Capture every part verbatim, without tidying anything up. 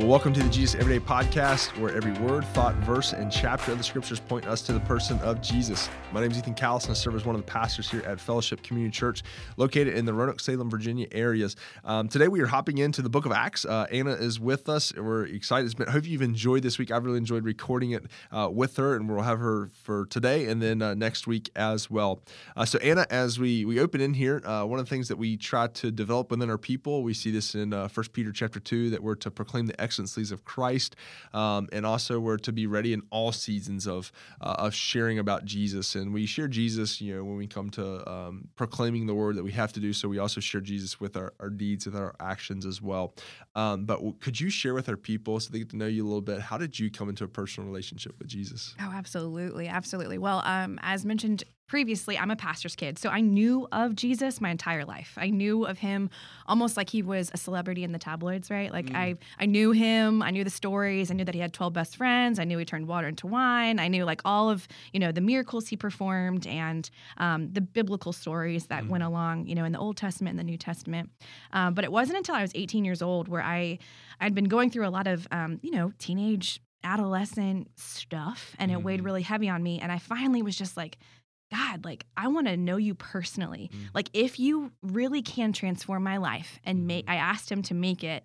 Well, welcome to the Jesus Everyday Podcast, where every word, thought, verse, and chapter of the Scriptures point us to the person of Jesus. My name is Ethan Callison. I serve as one of the pastors here at Fellowship Community Church, located in the Roanoke-Salem, Virginia areas. Um, today, we are hopping into the book of Acts. Uh, Anna is with us. We're excited. It's been, I hope you've enjoyed this week. I've really enjoyed recording it uh, with her, and we'll have her for today and then uh, next week as well. Uh, so, Anna, as we, we open in here, uh, one of the things that we try to develop within our people, we see this in uh, First Peter chapter two, that we're to proclaim the excellencies of Christ, um, and also we're to be ready in all seasons of uh, of sharing about Jesus. And we share Jesus, you know, when we come to um, proclaiming the word that we have to do. So we also share Jesus with our, our deeds, with our actions as well. Um, but w- could you share with our people, so they get to know you a little bit, how did you come into a personal relationship with Jesus? Oh, absolutely, absolutely. Well, um, as mentioned previously, I'm a pastor's kid, so I knew of Jesus my entire life. I knew of him almost like he was a celebrity in the tabloids, right? Like mm. I, I knew him. I knew the stories. I knew that he had twelve best friends. I knew he turned water into wine. I knew like all of, you know, the miracles he performed and um, the biblical stories that mm. went along, you know, in the Old Testament and the New Testament. Um, but it wasn't until I was eighteen years old where I, I'd been going through a lot of, um, you know, teenage, adolescent stuff, and mm. it weighed really heavy on me. And I finally was just like, God, like, I want to know you personally. Mm. Like, if you really can transform my life and make, I asked him to make it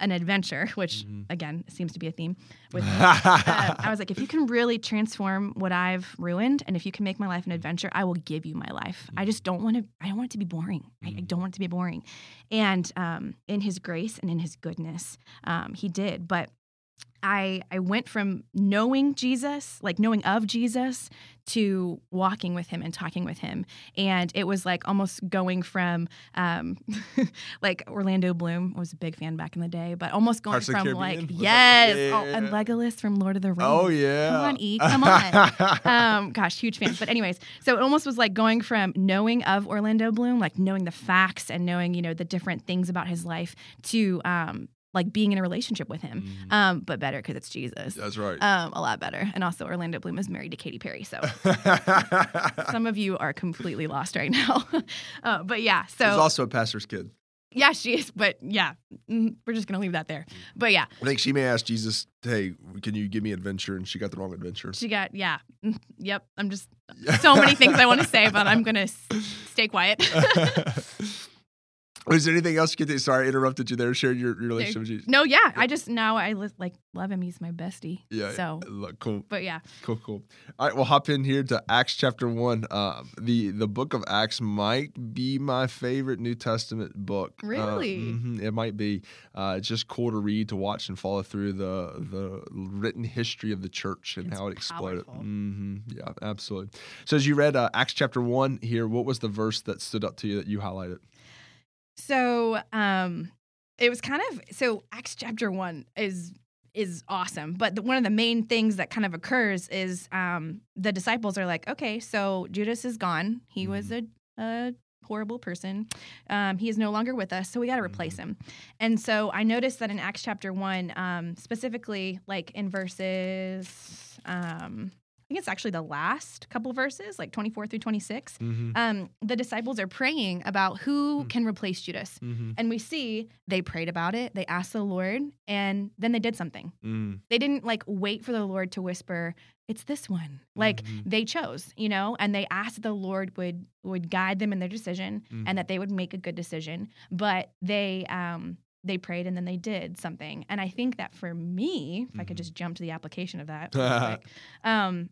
an adventure, which, mm-hmm. again, seems to be a theme. With me. uh, I was like, if you can really transform what I've ruined, and if you can make my life an adventure, I will give you my life. Mm-hmm. I just don't want to, I don't want it to be boring. Mm-hmm. I, I don't want it to be boring. And um, in his grace and in his goodness, um, he did. But I I went from knowing Jesus, like knowing of Jesus, to walking with him and talking with him. And it was like almost going from, um, like Orlando Bloom was a big fan back in the day, but almost going Parts from like, yes, yeah. oh, and Legolas from Lord of the Rings. Oh, yeah. Come on, E, come on. um, gosh, huge fan. But anyways, so it almost was like going from knowing of Orlando Bloom, like knowing the facts and knowing, you know, the different things about his life to, um, like being in a relationship with him, mm. um, but better because it's Jesus. That's right. Um, a lot better. And also Orlando Bloom is married to Katy Perry, so some of you are completely lost right now. uh, but yeah, so. She's also a pastor's kid. Yeah, she is, but yeah, we're just going to leave that there. But yeah. I think she may ask Jesus, hey, can you give me adventure? And she got the wrong adventure. She got, yeah. Yep. I'm just, so many things I want to say, but I'm going to s- stay quiet. Is there anything else you could do? Sorry, I interrupted you there. Share your, your relationship with Jesus. No, yeah. yeah. I just, now I li- like love him. He's my bestie. Yeah. So. Cool. But yeah. Cool, cool. All right, we'll hop in here to Acts chapter one. Uh, the, the book of Acts might be my favorite New Testament book. Really? Uh, mm-hmm, it might be. Uh, it's just cool to read, to watch, and follow through the, the written history of the church and it's how it exploded. Mm-hmm, yeah, absolutely. So as you read uh, Acts chapter one here, what was the verse that stood up to you that you highlighted? So um, it was kind of, so Acts chapter one is is awesome, but the, one of the main things that kind of occurs is um, the disciples are like, okay, so Judas is gone. He mm-hmm. was a, a horrible person. Um, he is no longer with us, so we got to replace mm-hmm. him. And so I noticed that in Acts chapter one, um, specifically like in verses... Um, I think it's actually the last couple verses, like twenty-four through twenty-six, mm-hmm. um, the disciples are praying about who mm. can replace Judas. Mm-hmm. And we see they prayed about it. They asked the Lord, and then they did something. Mm. They didn't, like, wait for the Lord to whisper, it's this one. Like, mm-hmm. they chose, you know, and they asked the Lord would would guide them in their decision mm. and that they would make a good decision. But they... um They prayed and then they did something. And I think that for me, if mm-hmm. I could just jump to the application of that, quick, um,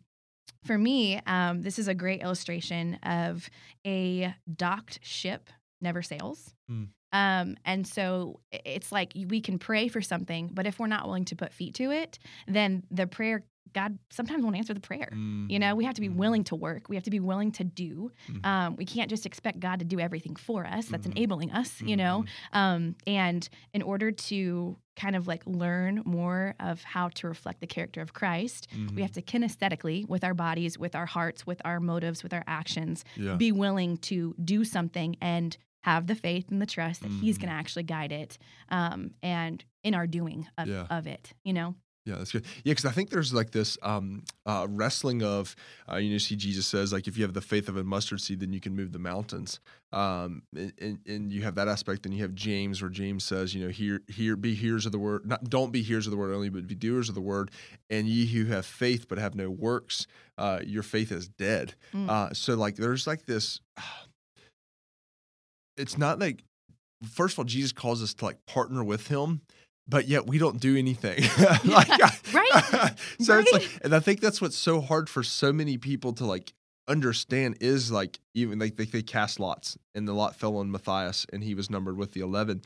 for me, um, this is a great illustration of a docked ship never sails. Mm. Um, and so it's like we can pray for something, but if we're not willing to put feet to it, then the prayer God sometimes won't answer the prayer. Mm-hmm. You know, we have to be willing to work. We have to be willing to do. Mm-hmm. Um, we can't just expect God to do everything for us. That's mm-hmm. enabling us, mm-hmm. you know. Um, and in order to kind of like learn more of how to reflect the character of Christ, mm-hmm. we have to kinesthetically, with our bodies, with our hearts, with our motives, with our actions, yeah. be willing to do something and have the faith and the trust that mm-hmm. he's going to actually guide it um, and in our doing of, yeah. of it, you know. Yeah, that's good. Yeah, because I think there's like this um, uh, wrestling of, uh, you know, see Jesus says, like, if you have the faith of a mustard seed, then you can move the mountains. Um, and, and, and you have that aspect. Then you have James, where James says, you know, hear, hear, be hearers of the word. Not, don't be hearers of the word only, but be doers of the word. And ye who have faith but have no works, uh, your faith is dead. Mm. Uh, so, like, there's like this, it's not like, first of all, Jesus calls us to, like, partner with him. But yet we don't do anything. like, yeah, right? so right. It's like, and I think that's what's so hard for so many people to like understand is like even like they, they cast lots and the lot fell on Matthias and he was numbered with the eleven.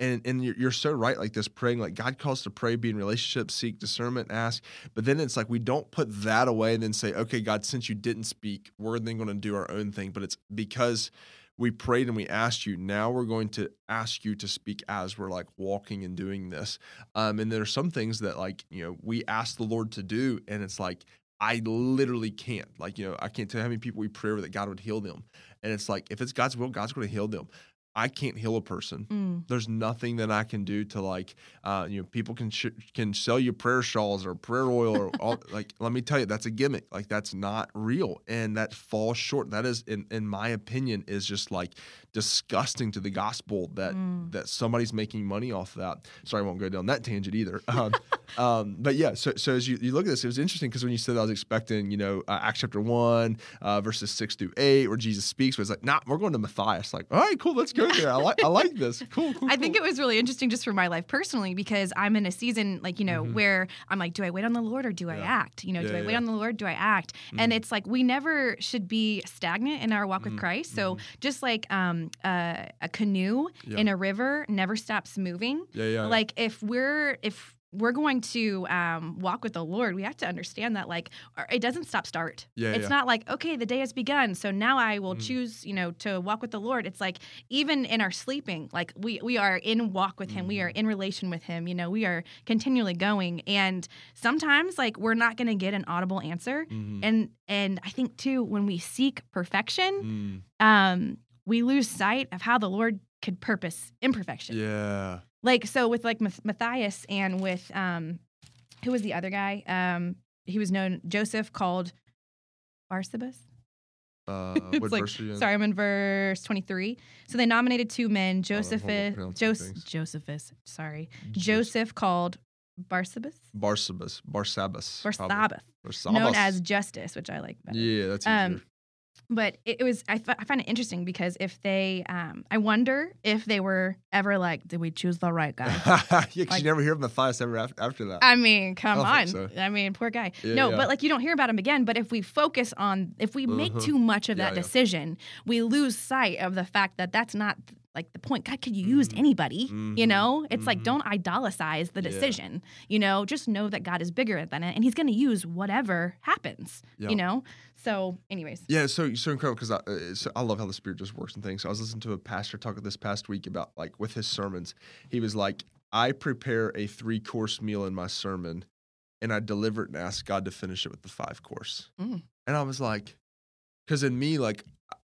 And and you're, you're so right, like this praying, like God calls to pray, be in relationship, seek discernment, ask. But then it's like we don't put that away and then say, okay, God, since you didn't speak, we're then going to do our own thing. But it's because we prayed and we asked you. Now we're going to ask you to speak as we're like walking and doing this. Um, and there are some things that like, you know, we ask the Lord to do and it's like, I literally can't. Like, you know, I can't tell you how many people we pray over that God would heal them. And it's like, if it's God's will, God's going to heal them. I can't heal a person. Mm. There's nothing that I can do to like, uh, you know, people can sh- can sell you prayer shawls or prayer oil or all, like, let me tell you, that's a gimmick. Like that's not real. And that falls short. That is, in, in my opinion, is just like disgusting to the gospel that, mm. that somebody's making money off that. Sorry, I won't go down that tangent either. Um, um, but yeah, so so as you, you look at this, it was interesting because when you said I was expecting, you know, uh, Acts chapter one, uh, verses six through eight, where Jesus speaks, was like, nah, we're going to Matthias. Like, all right, cool, let's go. There. I like I like this. Cool, cool. I cool. think it was really interesting just for my life personally because I'm in a season like, you know, mm-hmm. where I'm like, do I wait on the Lord or do yeah. I act? You know, yeah, do I yeah, wait yeah. on the Lord? Do I act? Mm-hmm. And it's like we never should be stagnant in our walk mm-hmm. with Christ. So mm-hmm. just like um, uh, a canoe yeah. in a river never stops moving. Yeah, yeah. Like if we're if we're going to um, walk with the Lord, we have to understand that, like, it doesn't stop start. Yeah, it's yeah. not like, okay, the day has begun, so now I will mm. choose, you know, to walk with the Lord. It's like, even in our sleeping, like, we, we are in walk with him. Mm. We are in relation with him. You know, we are continually going. And sometimes, like, we're not going to get an audible answer. Mm-hmm. And and I think, too, when we seek perfection, mm. um, we lose sight of how the Lord could purpose imperfection. Yeah. Like, so with, like, Matthias and with, um, who was the other guy? Um, he was known, Joseph called Barsabbas. Uh, it's like, sorry, I'm in verse twenty-three. So they nominated two men, Josephus, oh, Jos- Josephus, sorry. Joseph, Joseph called Barsabbas? Barsabbas. Barsabbas. Barsabbas. Barsabbas. Known as Justice, which I like better. Yeah, that's easier. Um, But it was, I, th- I find it interesting because if they, um, I wonder if they were ever like, did we choose the right guy? Yeah, because like, you never hear of Matthias ever after that. I mean, come I on. So. I mean, poor guy. Yeah, no, yeah. but like you don't hear about him again. But if we focus on, if we uh-huh. make too much of yeah, that yeah. decision, we lose sight of the fact that that's not like the point. God could use mm-hmm. anybody, mm-hmm. you know? It's mm-hmm. like, don't idolatize the decision, yeah. you know? Just know that God is bigger than it and he's going to use whatever happens, yep. you know? So anyways. Yeah, so so incredible because I, uh, so I love how the Spirit just works and things. So I was listening to a pastor talk this past week about like with his sermons. He was like, I prepare a three-course meal in my sermon and I deliver it and ask God to finish it with the five-course. Mm. And I was like, because in me, like,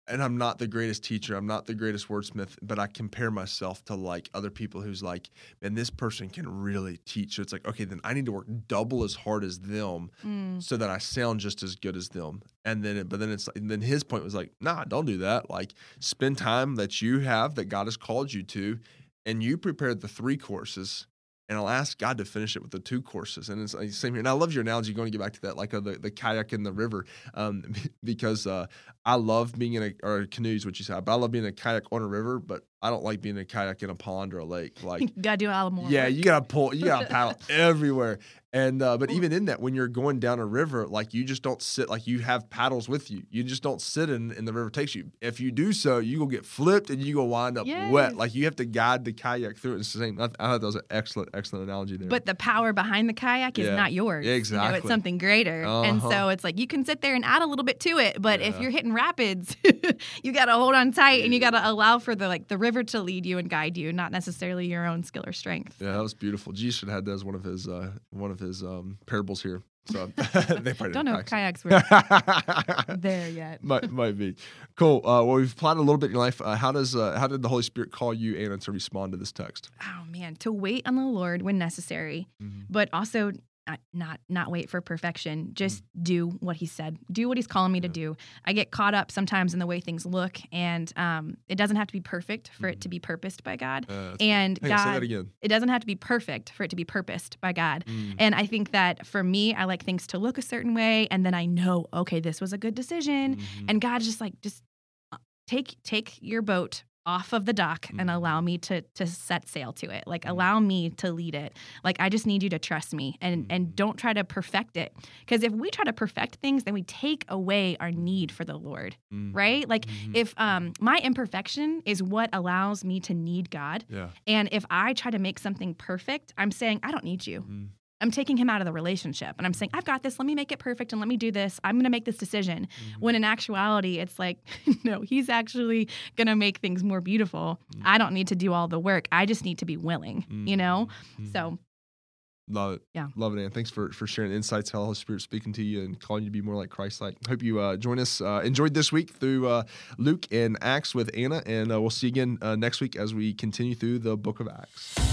and I'm not the greatest teacher, I'm not the greatest wordsmith, but I compare myself to like other people who's like, man, this person can really teach. So it's like, okay, then I need to work double as hard as them mm. so that I sound just as good as them. And then, it, but then it's, and then his point was like, nah, don't do that. Like spend time that you have that God has called you to, and you prepare the three courses. And I'll ask God to finish it with the two courses. And it's the same here. And I love your analogy. Going to get back to that, like uh, the, the kayak in the river, um, because uh, I love being in a, or canoes, which you said, but I love being in a kayak on a river, but I don't like being in a kayak in a pond or a lake. Like, you gotta do a lot more. Yeah, work. you gotta pull, you gotta paddle everywhere. And uh, but even in that, when you're going down a river, like you just don't sit. Like you have paddles with you. You just don't sit in, and the river takes you. If you do so, you go get flipped and you go wind up yes. wet. Like you have to guide the kayak through it. It's the same. I thought that was an excellent, excellent analogy there. But the power behind the kayak is yeah. not yours. Exactly. You know, it's something greater. Uh-huh. And so it's like you can sit there and add a little bit to it. But yeah. if you're hitting rapids, you gotta hold on tight yeah. and you gotta allow for the like the river to lead you and guide you, not necessarily your own skill or strength. Yeah, that was beautiful. Jason had that as one of his uh, one of his um, parables here. So they probably don't know if kayaks were there yet. might might be cool. Uh, well, we've plotted a little bit in your life. Uh, how does uh, how did the Holy Spirit call you, Anna, to respond to this text? Oh man, to wait on the Lord when necessary, mm-hmm. but also. Not not wait for perfection. Just mm. do what he said. Do what he's calling me yeah. to do. I get caught up sometimes in the way things look, and um, it doesn't have to be perfect for mm. it to be purposed by God. Uh, and hey, God, say that again. It doesn't have to be perfect for it to be purposed by God. Mm. And I think that for me, I like things to look a certain way, and then I know, okay, this was a good decision. Mm-hmm. And God's just like, just take take your boat off of the dock mm-hmm. and allow me to to set sail to it. Like, mm-hmm. allow me to lead it. Like, I just need you to trust me and, mm-hmm. and don't try to perfect it. Because if we try to perfect things, then we take away our need for the Lord, mm-hmm. right? Like, mm-hmm. if um, my imperfection is what allows me to need God, yeah. and if I try to make something perfect, I'm saying, I don't need you. Mm-hmm. I'm taking him out of the relationship, and I'm saying, I've got this, let me make it perfect, and let me do this, I'm going to make this decision, mm-hmm. when in actuality, it's like, no, he's actually going to make things more beautiful. Mm-hmm. I don't need to do all the work. I just need to be willing, mm-hmm. you know? Mm-hmm. So. Love it. Yeah. Love it, Ann. Thanks for, for sharing insights, how the Holy Spirit's speaking to you and calling you to be more like Christ-like. Hope you uh, join us. Uh, enjoyed this week through uh, Luke and Acts with Anna, and uh, we'll see you again uh, next week as we continue through the book of Acts.